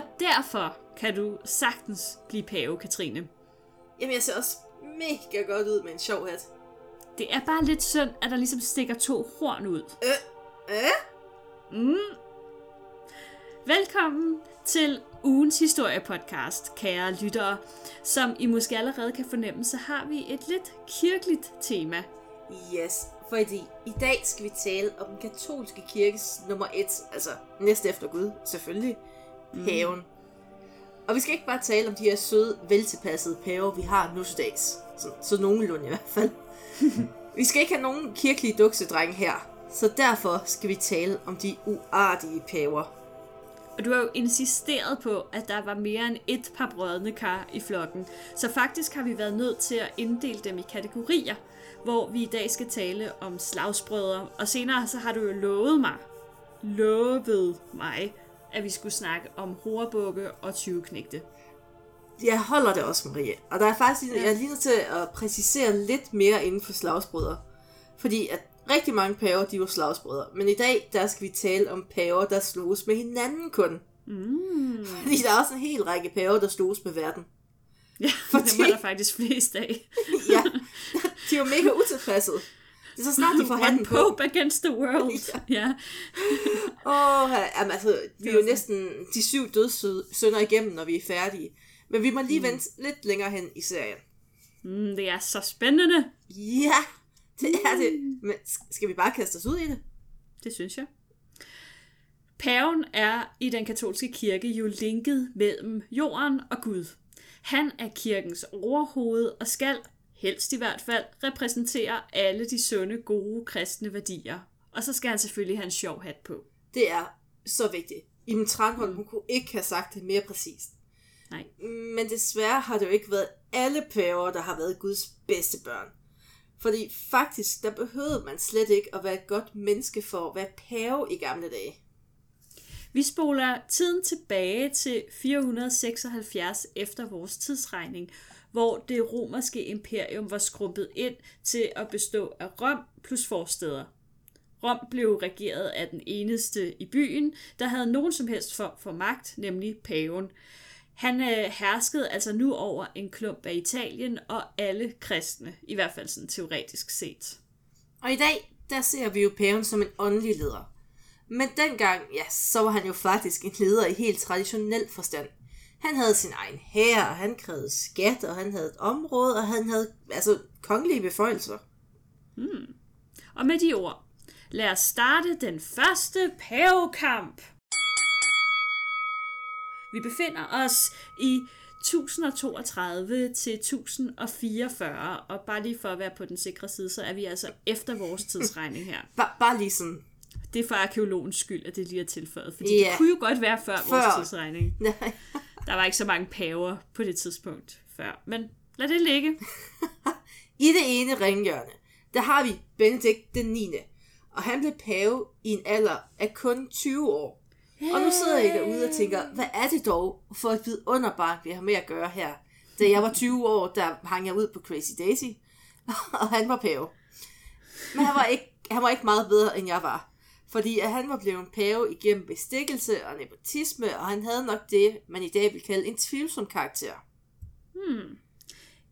Og derfor kan du sagtens blive pave, Katrine. Jamen, jeg ser også mega godt ud med en sjov hat. Det er bare lidt synd, at der ligesom stikker to horn ud. Velkommen til Ugens Historie Podcast, kære lyttere. Som I måske allerede kan fornemme, så har vi et lidt kirkeligt tema. Yes, fordi i dag skal vi tale om den katolske kirkes nummer 1, altså næste efter Gud, selvfølgelig, paven. Og vi skal ikke bare tale om de her søde, veltilpassede paver, vi har nu til dags. Så nogenlunde i hvert fald. Vi skal ikke have nogen kirkelige duksedrenge her, så derfor skal vi tale om de uartige paver. Og du har jo insisteret på, at der var mere end et par brødne kar i flokken. Så faktisk har vi været nødt til at inddele dem i kategorier, hvor vi i dag skal tale om slagsbrødre. Og senere så har du jo lovet mig, at vi skulle snakke om horbukke og tyveknægte. Jeg holder det også, Marie. Og der er faktisk, jeg er lige nødt til at præcisere lidt mere inden for slagsbrødre. Fordi at rigtig mange paver, de var slagsbrødre. Men i dag, der skal vi tale om paver, der sloges med hinanden kun. Fordi der er også en hel række paver, der sloges med verden. Ja, dem var der faktisk flest af. Ja, de var mega utilfredse. Det er så snart, de får hatten på. Pope against the world. Ja. Jamen, altså, vi er jo næsten de 7 dødssynder igennem, når vi er færdige. Men vi må lige vente lidt længere hen i serien. Det er så spændende. Ja. Det er det. Men skal vi bare kaste os ud i det? Det synes jeg. Paven er i den katolske kirke jo linket mellem jorden og Gud. Han er kirkens overhoved og skal, helst i hvert fald, repræsentere alle de sunde, gode, kristne værdier. Og så skal han selvfølgelig have en sjov hat på. Det er så vigtigt. Iben Tranholm, hun kunne ikke have sagt det mere præcist. Nej. Men desværre har det jo ikke været alle paver, der har været Guds bedste børn. Fordi faktisk, der behøvede man slet ikke at være et godt menneske for at være pave i gamle dage. Vi spoler tiden tilbage til 476 efter vores tidsregning, hvor det romerske imperium var skrumpet ind til at bestå af Rom plus forstæder. Rom blev regeret af den eneste i byen, der havde nogen som helst form for magt, nemlig paven. Han herskede altså nu over en klump af Italien og alle kristne, i hvert fald sådan teoretisk set. Og i dag, der ser vi jo paven som en åndelig leder. Men dengang, ja, så var han jo faktisk en leder i helt traditionel forstand. Han havde sin egen hær, og han krævede skat, og han havde et område, og han havde altså kongelige beføjelser. Og med de ord, lad os starte den første pavekamp. Vi befinder os i 1032 til 1044, og bare lige for at være på den sikre side, så er vi altså efter vores tidsregning her. Bare lige sådan. Det er for arkeologens skyld, at det lige er tilføjet, fordi det kunne jo godt være før. Vores tidsregning. Nej. Der var ikke så mange paver på det tidspunkt før, men lad det ligge. I det ene ringhjørne, der har vi Benedikt den 9., og han blev pave i en alder af kun 20 år. Hey. Og nu sidder jeg derude og tænker, hvad er det dog for et vidunderbarn, vi har med at gøre her? Da jeg var 20 år, der hang jeg ud på Crazy Daisy, og han var pave. Men han var ikke meget bedre, end jeg var. Fordi at han var blevet pave igennem bestikkelse og nepotisme, og han havde nok det, man i dag vil kalde en tvivlsom karakter.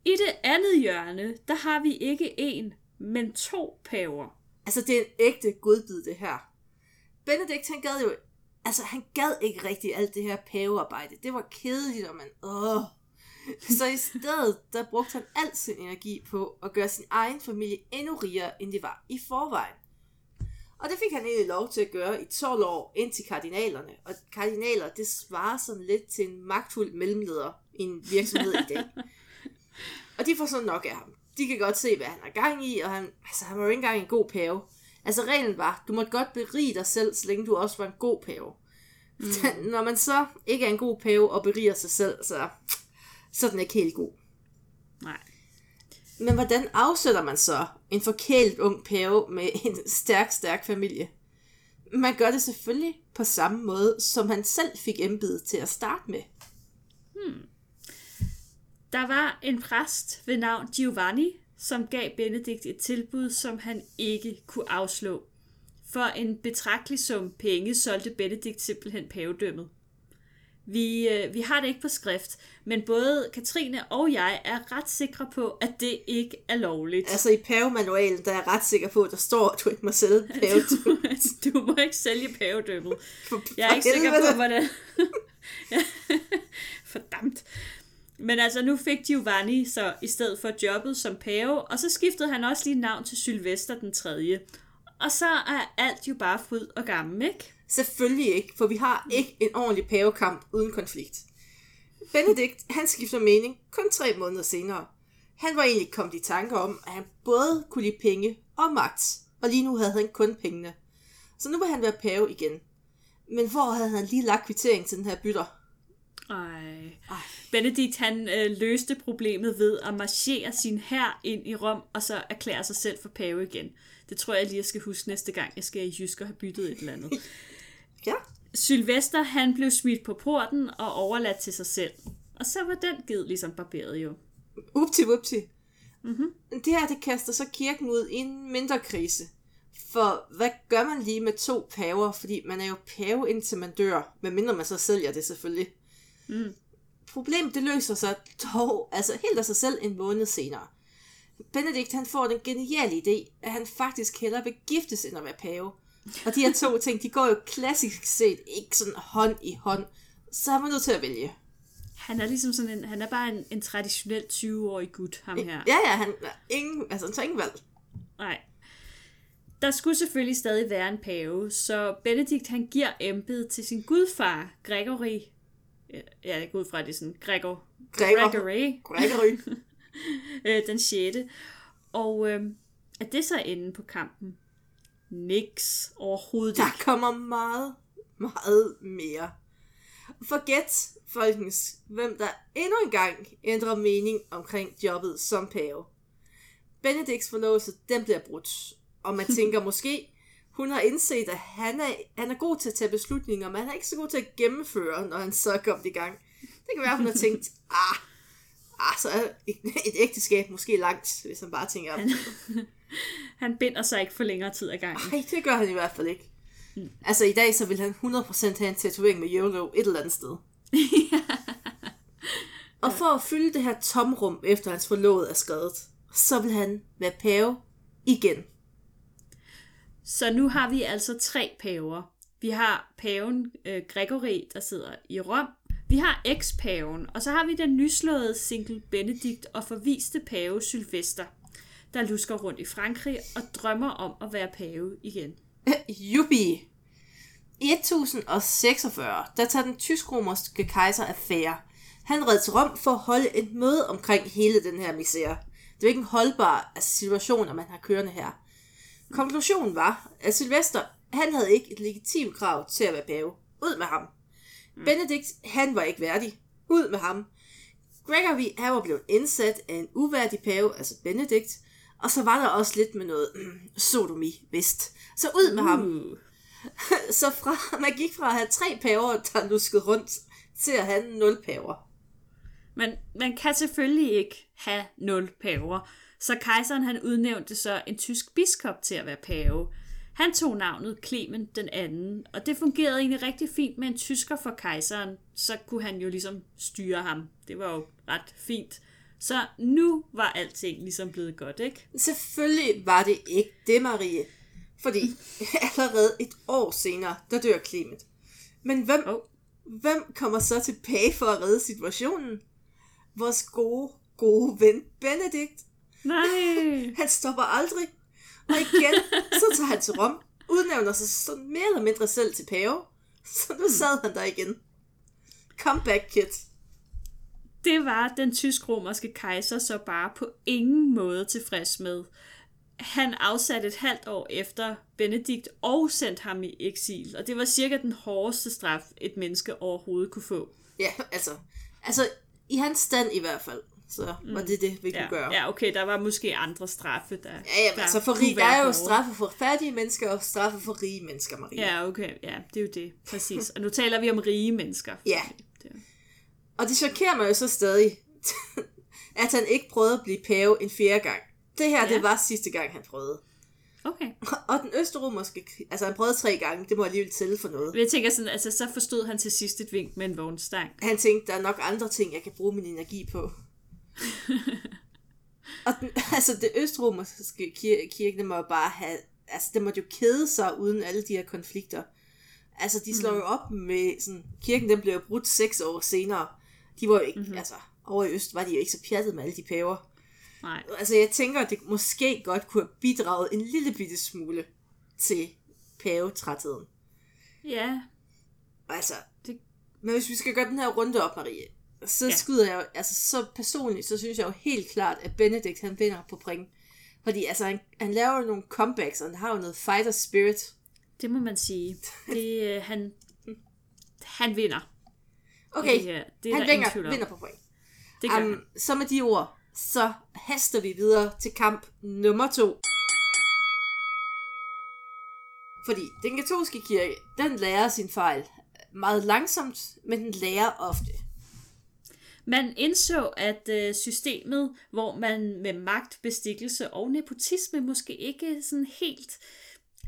I det andet hjørne, der har vi ikke 1, men 2 paver. Altså, det er en ægte godbid, det her. Benedikt, han gad jo... Altså, han gad ikke rigtig alt det her pavearbejde. Det var kedeligt, og Så i stedet, der brugte han al sin energi på at gøre sin egen familie endnu rigere, end de var i forvejen. Og det fik han egentlig lov til at gøre i 12 år, indtil kardinalerne. Og kardinaler, det svarer sådan lidt til en magtfuld mellemleder i en virksomhed i dag. Og de får sådan nok af ham. De kan godt se, hvad han har gang i, og han var jo ikke engang en god pave. Altså, reglen var, du måtte godt berige dig selv, så længe du også var en god pave. Når man så ikke er en god pave og beriger sig selv, så er den ikke helt god. Nej. Men hvordan afsætter man så en forkælet ung pave med en stærk, stærk familie? Man gør det selvfølgelig på samme måde, som han selv fik embedet til at starte med. Der var en præst ved navn Giovanni, som gav Benedikt et tilbud, som han ikke kunne afslå. For en betragtelig sum penge solgte Benedikt simpelthen pavedømmet. Vi har det ikke på skrift, men både Katrine og jeg er ret sikre på, at det ikke er lovligt. Altså i pavemanualen, der er jeg ret sikker på, at der står, at du ikke må sælge pavedømmet. Du må ikke sælge pavedømmet. Jeg er ikke sikker på, hvordan... Fordammt. Men altså, nu fik Giovanni så i stedet for jobbet som pave, og så skiftede han også lige navn til Sylvester den 3. Og så er alt jo bare fryd og gammel, ikke? Selvfølgelig ikke, for vi har ikke en ordentlig pavekamp uden konflikt. Benedikt, han skifter mening kun 3 måneder senere. Han var egentlig kommet i tanker om, at han både kunne lide penge og magt, og lige nu havde han kun pengene. Så nu vil han være pave igen. Men hvor havde han lige lagt kvittering til den her bytter? Ej. Benedikt, han løste problemet ved at marchere sin hær ind i Rom, og så erklære sig selv for pave igen. Det tror jeg lige, jeg skal huske næste gang, jeg skal i Jysk og have byttet et eller andet. Ja. Sylvester, han blev smidt på porten og overladt til sig selv. Og så var den ged ligesom barberet jo. Upti-upti. Mm-hmm. Det her, det kaster så kirken ud i en mindre krise. For hvad gør man lige med 2 paver? Fordi man er jo pave, indtil man dør. Medmindre man så sælger det selvfølgelig. Mm. Problemet, det løser sig dog, altså helt af sig selv, 1 måned senere. Benedikt, han får den geniale idé, at han faktisk hellere vil giftes end at være pave. Og de her 2 ting, de går jo klassisk set ikke sådan hånd i hånd. Så er man nødt til at vælge. Han er ligesom sådan en, han er bare en traditionel 20-årig gut, ham her. Ja, han er ingen, altså han tager ingen valg. Nej. Der skulle selvfølgelig stadig være en pave, så Benedikt, han giver embedet til sin gudfar, Gregory. Ja, jeg går ud fra, det sådan Gregory. Den 6. Og er det så enden på kampen? Niks overhovedet. Der kommer meget, meget mere. For gæt, folkens, hvem der endnu engang ændrer mening omkring jobbet som pave. Benedikts forlovelse, den bliver brudt. Og man tænker måske, hun har indset, at han er god til at tage beslutninger, men han er ikke så god til at gennemføre, når han så kom i gang. Det kan være, hun har tænkt, så er et ægteskab måske langt, hvis han bare tænker op. Han binder sig ikke for længere tid ad gangen. Nej, det gør han i hvert fald ikke. Mm. Altså i dag, så vil han 100% have en tatovering med YOLO et eller andet sted. Og for at fylde det her tomrum, efter hans forlovet er skrevet, så vil han være pave igen. Så nu har vi altså 3 paver. Vi har paven Gregory, der sidder i Rom. Vi har eks-paven, og så har vi den nyslåede single Benedikt og forviste pave Sylvester, der lusker rundt i Frankrig og drømmer om at være pave igen. Jubi! I 1046, der tager den tysk-romerske kejser affære. Han red til Rom for at holde et møde omkring hele den her misære. Det er ikke en holdbar situation, man har kørende her. Konklusionen var, at Sylvester, han havde ikke et legitimt krav til at være pave. Ud med ham. Benedikt, han var ikke værdig. Ud med ham. Gregory, han var blevet indsat af en uværdig pave, altså Benedikt. Og så var der også lidt med noget sodomi, vist. Så ud med ham. Så man gik fra at have 3 paver, der luskede rundt, til at have 0 paver. Men man kan selvfølgelig ikke have 0 paver. Så kejseren, han udnævnte så en tysk biskop til at være pave. Han tog navnet Clement den anden, og det fungerede egentlig rigtig fint med en tysker for kejseren, så kunne han jo ligesom styre ham. Det var jo ret fint. Så nu var alting ligesom blevet godt, ikke? Selvfølgelig var det ikke det, Marie. Fordi allerede 1 år senere, der dør Clement. Men hvem kommer så tilbage for at redde situationen? Vores gode ven Benedikt. Nej! Han stopper aldrig. Og igen, så tager han til Rom, udnævner sig sådan mere eller mindre selv til pave. Så nu sad han der igen. Come back, kid. Det var den tysk-romerske kejser så bare på ingen måde tilfreds med. Han afsatte 1/2 år efter Benedikt og sendte ham i eksil. Og det var cirka den hårdeste straf, et menneske overhovedet kunne få. Ja, altså i hans stand i hvert fald. Så var det, vi kunne gøre. Ja, okay, der var måske andre straffe, der... Ja, men altså for rige, der er jo straffe for fattige mennesker, og straffe for rige mennesker, Maria. Ja, okay, ja, det er jo det, præcis. Og nu taler vi om rige mennesker. Ja, og det chokerer mig jo så stadig, at han ikke prøvede at blive pave en 4. gang. Det her, det var sidste gang, han prøvede. Okay. Og den østromerske, altså han prøvede 3 gange, det må alligevel tælle for noget. Jeg tænker sådan, altså så forstod han til sidst et vink med en vognstang. Han tænkte, der er nok andre ting, jeg kan bruge min energi på. Og den, altså det østromerske kirke, det må jo bare have, altså det må jo kede sig uden alle de her konflikter. Altså de slår jo op med sådan, kirken den blev jo brudt 6 år senere. De var jo ikke, altså over i øst var de jo ikke så pjattet med alle de paver. Nej. Altså jeg tænker, at det måske godt kunne have bidraget en lille bitte smule til pavetrætheden. Ja. Altså, det... men hvis vi skal gøre den her runde op, Marie, så skyder jeg jo, altså så personligt, så synes jeg jo helt klart, at Benedikt han vinder på prikken. Fordi altså han laver jo nogle comebacks, og han har jo noget fighter spirit. Det må man sige. Det, han vinder. Okay, det han vinder på prikken. Det gør han. Så med de ord, så haster vi videre til kamp nummer 2. Fordi den katolske kirke, den lærer sin fejl meget langsomt, men den lærer ofte. Man indså, at systemet, hvor man med magt, bestikkelse og nepotisme måske ikke sådan helt...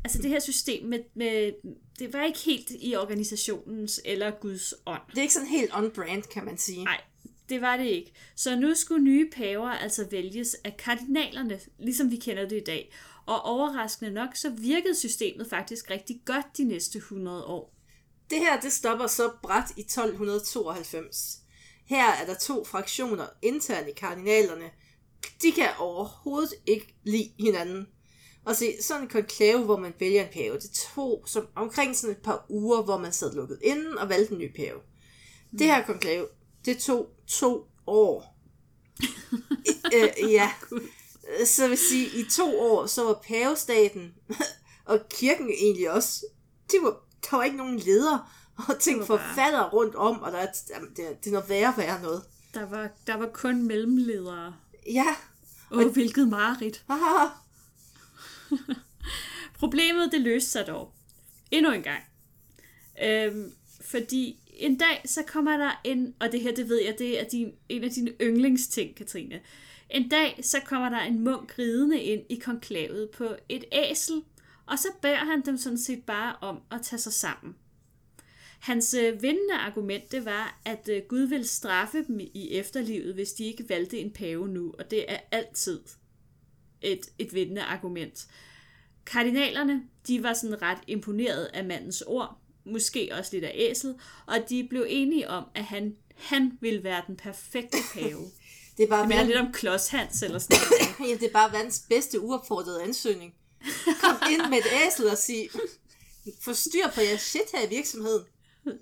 Altså det her system, med det var ikke helt i organisationens eller Guds ånd. Det er ikke sådan helt on-brand, kan man sige. Nej. Det var det ikke. Så nu skulle nye paver altså vælges af kardinalerne, ligesom vi kender det i dag. Og overraskende nok, så virkede systemet faktisk rigtig godt de næste 100 år. Det her, det stopper så brat i 1292. Her er der 2 fraktioner internt i kardinalerne. De kan overhovedet ikke lide hinanden. Og se, sådan en konklave, hvor man vælger en pave, det tog som omkring sådan et par uger, hvor man sad lukket inden og valgte en ny pave. Det her konklave, det tog 2 år. Ja, så vil sige, i 2 år, så var pavestaten og kirken egentlig også, der var ikke nogen ledere og ting forfatter rundt om, og det er noget værre noget. Der var kun mellemledere. Ja. Og hvilket mareridt. Problemet, det løste sig dog. Endnu en gang. Fordi en dag, så kommer der en, og det her, det ved jeg, det er en af dine yndlingsting, Katrine. En dag, så kommer der en munk ridende ind i konklavet på et æsel, og så bærer han dem sådan set bare om at tage sig sammen. Hans vindende argument, det var, at Gud ville straffe dem i efterlivet, hvis de ikke valgte en pave nu, og det er altid et vindende argument. Kardinalerne, de var sådan ret imponeret af mandens ord, måske også lidt af æsel, og de blev enige om, at han ville være den perfekte pave. Det er bare det lidt om Klods-Hans eller sådan noget. Ja, det er bare verdens bedste uopfordrede ansøgning. Kom ind med et æsel og sig, forstyr på jeres shit her i virksomheden.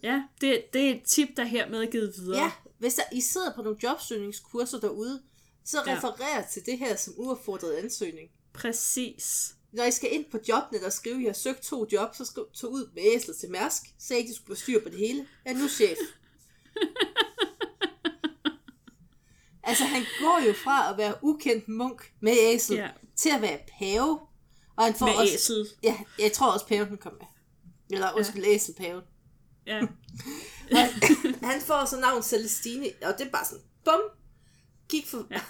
Ja, det er et tip, der hermed er givet videre. Ja, hvis I sidder på nogle jobsøgningskurser derude, så referer til det her som uopfordrede ansøgning. Præcis. Når I skal ind på jobnet og skrive, at I har søgt 2 job, så tog ud med æslet til Mærsk, sagde, at de skulle styre på det hele. Jeg er nu chef. Altså, han går jo fra at være ukendt munk med æsel til at være pave. Og han får med også, æsel. Ja, jeg tror også, paven kom med. Eller undskyld, æselpaven. Ja. Han får så navn Celestine, og det er bare sådan, bum, gik for... Ja.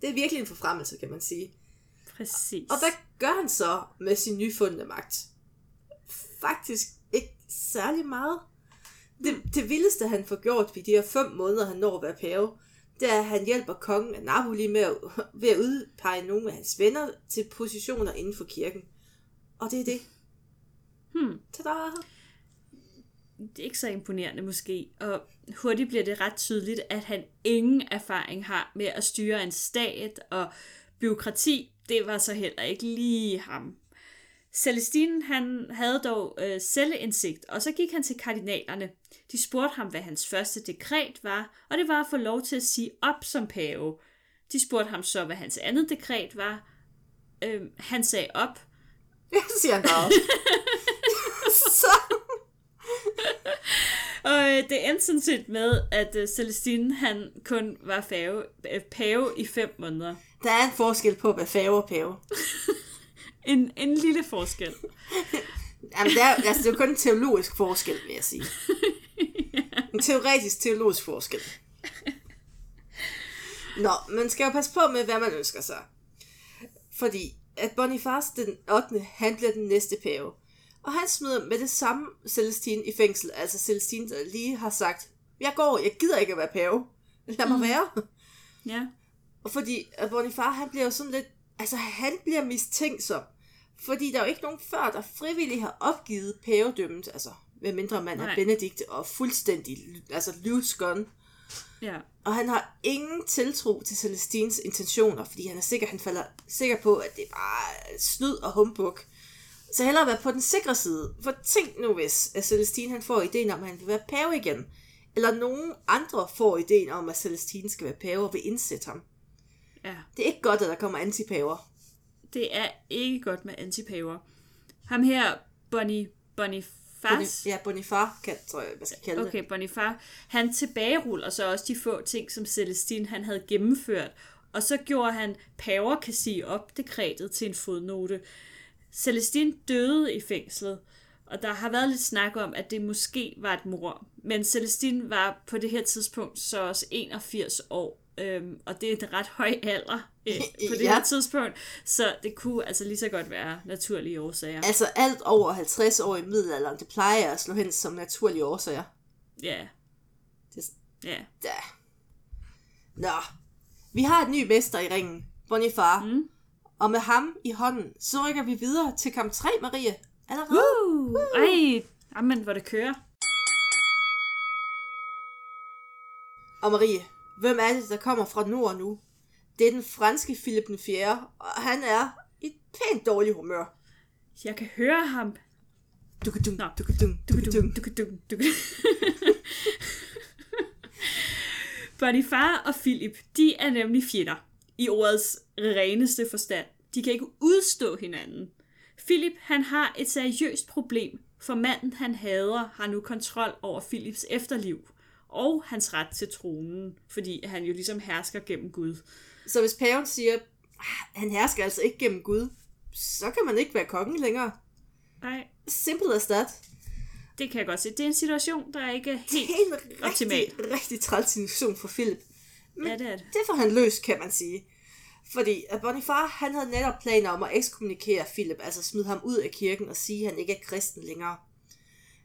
Det er virkelig en forfremmelse, kan man sige. Præcis. Og hvad gør han så med sin nyfundne magt? Faktisk ikke særlig meget. Det vildeste, han får gjort i de her 5 måneder, han når at være pave, det er, at han hjælper kongen af Napoli ved at udpege nogle af hans venner til positioner inden for kirken. Og det er det. Tada! Det er ikke så imponerende måske, og hurtigt bliver det ret tydeligt, at han ingen erfaring har med at styre en stat og byråkrati. Det var så heller ikke lige ham. Celestine, han havde dog selvindsigt, og så gik han til kardinalerne. De spurgte ham, hvad hans første dekret var, og det var at få lov til at sige op som pave. De spurgte ham så, hvad hans andet dekret var. Han sagde op. Jeg siger han bare op. Og det endte sådan set med, at Celestine, han kun var pave i 5 måneder. Der er en forskel på, hvad fave og pave. en lille forskel. Jamen, det er jo kun en teologisk forskel, vil jeg sige. Ja. En teoretisk teologisk forskel. Nå, man skal jo passe på med, hvad man ønsker sig. Fordi at Bonifaz den 8. han bliver den næste pave. Og han smider med det samme Celestine i fængsel. Altså Celestine, der lige har sagt, jeg gider ikke at være pave. Lad mig være. Ja. Og fordi Bonifaz, han bliver jo sådan lidt, altså han bliver mistænksom. Fordi der er jo ikke nogen før, der frivilligt har opgivet pavedømmet. Altså, medmindre man er Benedikt og fuldstændig, altså loose gun. Ja. Og han har ingen tiltro til Celestines intentioner, fordi han er sikker, han falder sikker på, at det er bare snyd og humbug. Så hellere være på den sikre side. For tænk nu hvis, at Celestine han får ideen om, at han vil være pave igen. Eller nogen andre får ideen om, at Celestine skal være pave og vil indsætte ham. Ja. Det er ikke godt, at der kommer antipaver. Det er ikke godt med antipaver. Ham her, Bonifaz, tror jeg, man skal kalde det. Okay, Bonifaz. Han tilbageruller så også de få ting, som Celestine han havde gennemført. Og så gjorde han, paver kan sige op dekretet til en fodnote. Celestine døde i fængslet, og der har været lidt snak om, at det måske var et mord. Men Celestine var på det her tidspunkt så også 81 år, og det er en ret høj alder på det her tidspunkt, så det kunne altså lige så godt være naturlige årsager. Altså alt over 50 år i middelalderen, det plejer at slå hen som naturlige årsager. Ja. Ja. Nå, vi har et ny mester i ringen, Bonifaz. Og med ham i hånden, så rykker vi videre til kamp 3, Marie. Allerede. Ej, amen, hvor det kører. Og Marie, hvem er det, der kommer fra nord nu? Det er den franske Filip den 4., og han er i et pænt dårligt humør. Jeg kan høre ham. Bonifaz og Filip, de er nemlig fjender. I ordets reneste forstand. De kan ikke udstå hinanden. Filip, han har et seriøst problem, for manden, han hader, har nu kontrol over Filips efterliv og hans ret til tronen, fordi han jo ligesom hersker gennem Gud. Så hvis paven siger, han hersker altså ikke gennem Gud, så kan man ikke være kongen længere. Nej. Simpelt as that. Det kan jeg godt se. Det er en situation, der ikke er helt optimal. Det er en rigtig træls situation for Filip. Men ja, det får han løst, kan man sige. Fordi Bonifaz, han havde netop planer om at ekskommunikere Filip, altså smide ham ud af kirken og sige, at han ikke er kristen længere.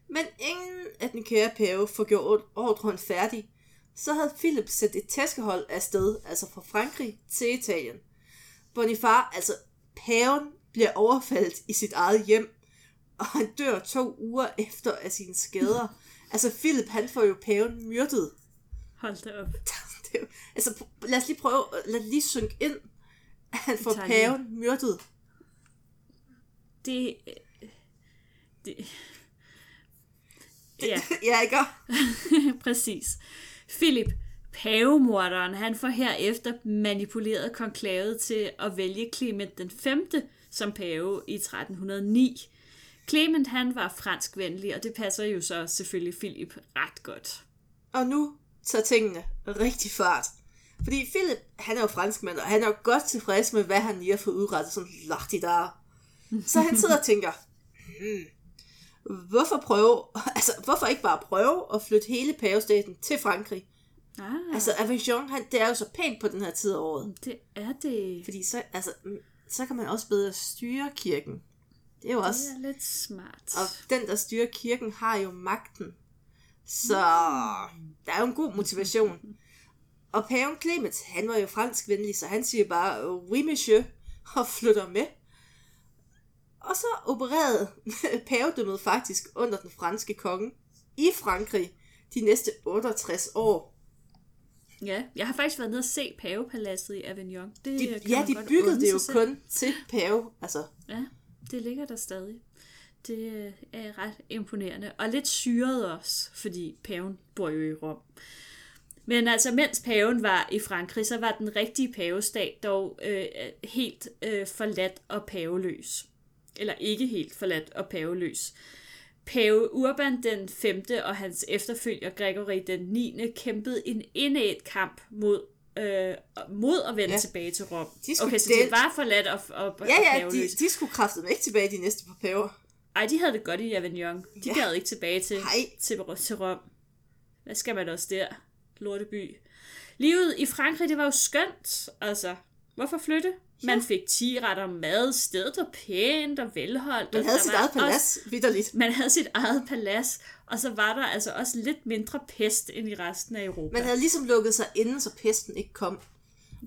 Men ingen af den kære pave får gjort ordren færdig, så havde Filip sendt et tæskehold afsted, altså fra Frankrig til Italien. Bonifaz, altså paven, bliver overfaldet i sit eget hjem, og han dør 2 uger efter af sine skader. Altså Filip, han får jo paven myrdet. Hold da op. Altså, lad os lige synke ind, at han får paven myrdet. Ja. Ja, ikke? Præcis. Filip, pavemorderen, han får herefter manipuleret konklavet til at vælge Clement den 5. som pave i 1309. Clement, han var franskvenlig, og det passer jo så selvfølgelig Filip ret godt. Og nu tager tingene rigtig fart. Fordi Filip, han er jo franskmand, og han er jo godt tilfreds med, hvad han lige har fået udrettet, sådan lagtigt der. Så han sidder og tænker, hvorfor ikke bare prøve at flytte hele pavestaten til Frankrig? Ah. Altså, Avignon, det er jo så pænt på den her tid af året. Det er det. Fordi så kan man også bedre styre kirken. Det er jo også... Det er lidt smart. Og den, der styrer kirken, har jo magten. Så der er jo en god motivation. Og paven Clemens, han var jo franskvenlig, så han siger bare, oui monsieur, og flytter med. Og så opererede pavedømmet faktisk under den franske konge i Frankrig de næste 68 år. Ja, jeg har faktisk været nede og se pavepaladset i Avignon. De byggede det jo kun til pave. Altså. Ja, det ligger der stadig. Det er ret imponerende, og lidt syret også, fordi paven bor jo i Rom. Men altså, mens paven var i Frankrig, så var den rigtige pavestat dog helt forladt og paveløs. Eller ikke helt forladt og paveløs. Pave Urban den 5. og hans efterfølger Gregory den 9. kæmpede en indædt kamp mod at vende tilbage til Rom. Okay, så det var forladt og paveløs. Ja, de skulle kraftedeme ikke tilbage de næste par paver. Ej, de havde det godt i Avignon. De gad ikke tilbage til Rom. Hvad skal man også der? Lorteby. Livet i Frankrig, det var jo skønt, altså. Hvorfor flytte? Ja. Man fik 10 retter mad, stedet var pænt og velholdt. Man havde sit eget palads, vitterligt. Man havde sit eget palads, og så var der altså også lidt mindre pest end i resten af Europa. Man havde ligesom lukket sig inden, så pesten ikke kom.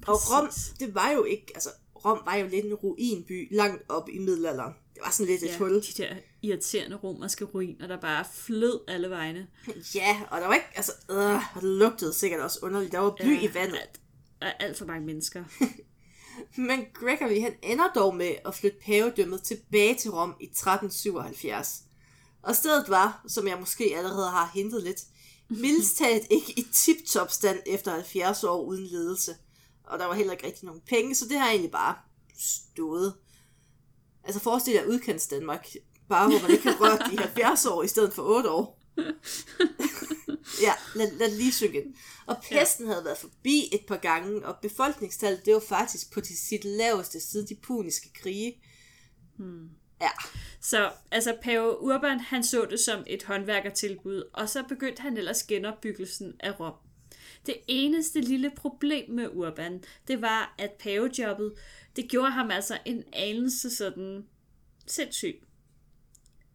Præcis. Og Rom, det var jo ikke, altså Rom var jo lidt en ruinby langt op i middelalderen. Det var sådan lidt et hul. De der irriterende romerske ruiner, der bare flød alle vegne. Ja, og der var ikke, altså, og det lugtede sikkert også underligt. Der var bly i vandet. Alt for mange mennesker. Men Gregory, han ender dog med at flytte pavedømmet tilbage til Rom i 1377. Og stedet var, som jeg måske allerede har hintet lidt, mildest talt ikke i tip-top stand efter 70 år uden ledelse. Og der var heller ikke rigtig nogen penge, så det har egentlig bare stået. Altså forestil jer udkants Danmark, bare hvor man ikke kan røre de 70 år i stedet for 8 år. Ja, lad lige synge ind. Og pesten havde været forbi et par gange, og befolkningstallet, det var faktisk på sit laveste siden de puniske krige. Ja. Så altså Pave Urban, han så det som et håndværkertilbud, og så begyndte han ellers genopbyggelsen af Rom. Det eneste lille problem med Urban, det var, at pavejobbet, det gjorde ham altså en anelse sådan sindssyg.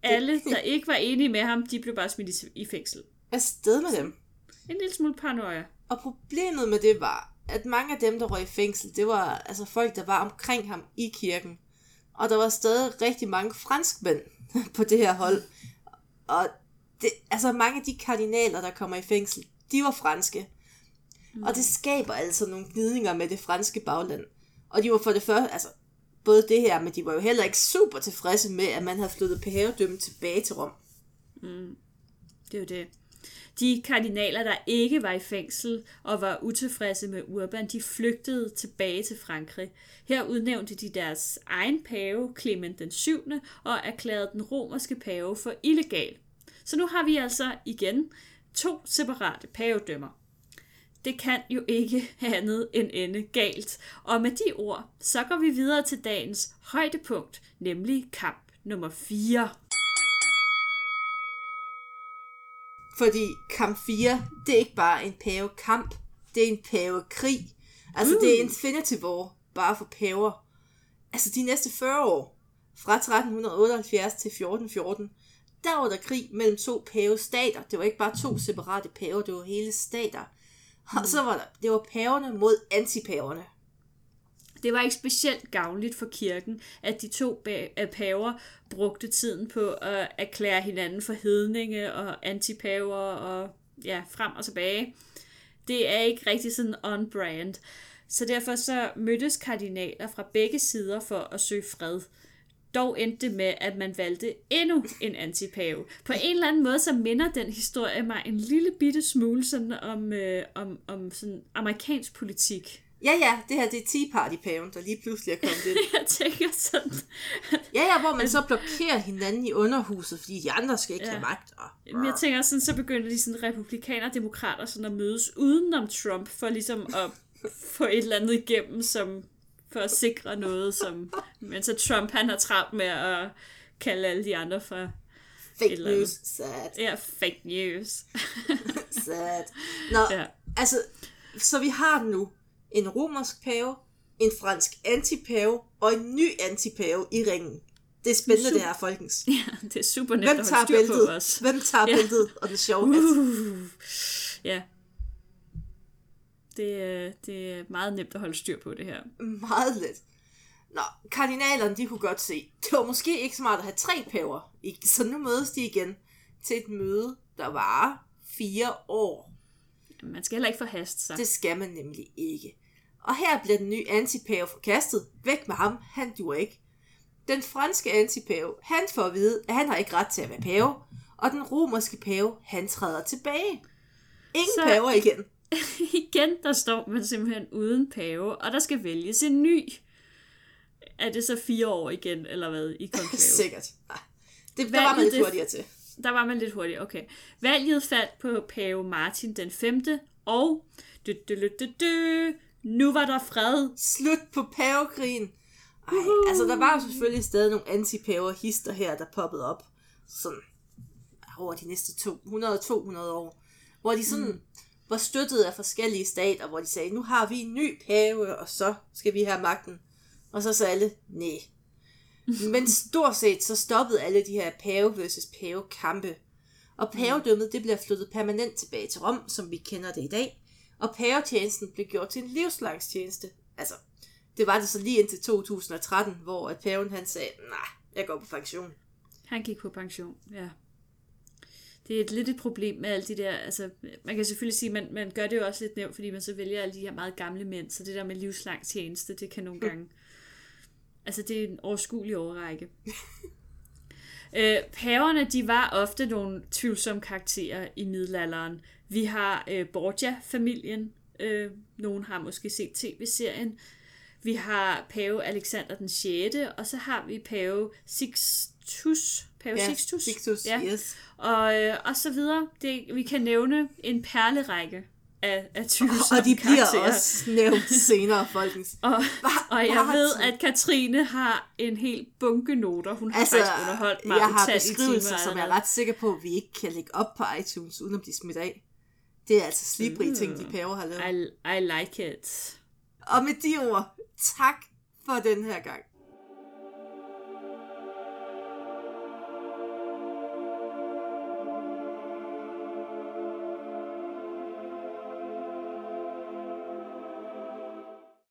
Alle, der ikke var enige med ham, de blev bare smidt i fængsel. Afsted med dem. En lille smule paranoia. Og problemet med det var, at mange af dem, der røg i fængsel, det var altså folk, der var omkring ham i kirken. Og der var stadig rigtig mange franskmænd på det her hold. Og det, altså mange af de kardinaler, der kommer i fængsel, de var franske. Og det skaber altså nogle gnidninger med det franske bagland. Og de var for det første, altså både det her, men de var jo heller ikke super tilfredse med, at man havde flyttet pavedømmet tilbage til Rom. Det er jo det. De kardinaler, der ikke var i fængsel og var utilfredse med Urban, de flygtede tilbage til Frankrig. Her udnævnte de deres egen pave, Clement den 7., og erklærede den romerske pave for illegal. Så nu har vi altså igen 2 separate pavedømmer. Det kan jo ikke andet end ende galt. Og med de ord, så går vi videre til dagens højdepunkt, nemlig kamp nummer 4. Fordi kamp 4, det er ikke bare en pavekamp, det er en pavekrig. Altså det er Infinity War, bare for paver. Altså de næste 40 år, fra 1378 til 1414, der var der krig mellem 2 pavestater. Det var ikke bare 2 separate paver, det var hele stater. Og så var det var paverne mod antipaverne. Det var ikke specielt gavnligt for kirken, at de 2 paver brugte tiden på at erklære hinanden for hedninge og antipaver og frem og tilbage. Det er ikke rigtig sådan on-brand. Så derfor så mødtes kardinaler fra begge sider for at søge fred. Dog endte det med, at man valgte endnu en antipave. På en eller anden måde, så minder den historie mig en lille bitte smule sådan om sådan amerikansk politik. Ja, det her det er Tea Party-paven, der lige pludselig er kommet ind. Jeg tænker sådan. Ja, hvor man så blokerer hinanden i underhuset, fordi de andre skal ikke have magt. Men jeg tænker sådan, så begynder de sådan republikaner og demokrater sådan at mødes udenom Trump, for ligesom at få et eller andet igennem, som for at sikre noget, som men så Trump han har travlt med at kalde alle de andre for fake news, sad. Ja, fake news. Sad. Nå, altså, så vi har nu en romersk pave, en fransk antipave og en ny antipave i ringen. Det er spændende, det her, folkens. Ja, det er super nemt at holde styr på os. Hvem tager bæltet? Og det sjove ja. Det er meget nemt at holde styr på det her. Meget let. Nå, kardinalerne, de kunne godt se, det var måske ikke smart at have 3 paver. Så nu mødes de igen til et møde, der varer 4 år. Jamen, man skal heller ikke forhaste sig. Det skal man nemlig ikke. Og her bliver den nye antipave forkastet. Væk med ham, han duer ikke. Den franske antipave, han får at vide, at han har ikke ret til at være pave. Og den romerske pave, han træder tilbage. Paver igen. Igen, der står man simpelthen uden pave, og der skal vælges en ny. Er det så 4 år igen, eller hvad, i konklave? Sikkert. Nej. Der var man lidt hurtigere til. Der var man lidt hurtigere, okay. Valget faldt på pave Martin den 5., og nu var der fred. Slut på pavekrigen. Altså der var jo selvfølgelig stadig nogle antipaver hister her, der poppede op. Sådan over de næste 200-200 år. Hvor de sådan var støttet af forskellige stater, hvor de sagde, nu har vi en ny pave, og så skal vi have magten. Og så sagde alle, nej. Men stort set så stoppede alle de her pave versus pave kampe. Og pavedømmet det bliver flyttet permanent tilbage til Rom, som vi kender det i dag. Og pavetjenesten blev gjort til en livslangstjeneste. Altså, det var det så lige indtil 2013, hvor at paven han sagde, nej, jeg går på pension. Han gik på pension, ja. Det er lidt et problem med alle de der, altså, man kan selvfølgelig sige, man gør det jo også lidt nemt, fordi man så vælger alle de her meget gamle mænd, så det der med livslang tjeneste, det kan nogle gange, altså det er en overskuelig overrække. Paverne, de var ofte nogle tvivlsomme karakterer i middelalderen. Vi har Borgia-familien, nogen har måske set tv-serien, vi har pave Alexander den 6., og så har vi pave Sixtus, Sixtus, ja. Yes. Og så videre. Det, vi kan nævne en perlerække af tvivlsomme og de karakterer. Bliver også nævnt senere, folkens. og jeg ved, at Katrine har en hel bunke noter. Hun har altså, faktisk underholdt mig. Jeg har beskrivelser, som jeg er ret sikker på, at vi ikke kan lægge op på iTunes, uden at blive smidt af. Det er altså slibrige ting, de paver har lavet. I like it. Og med de ord, tak for den her gang.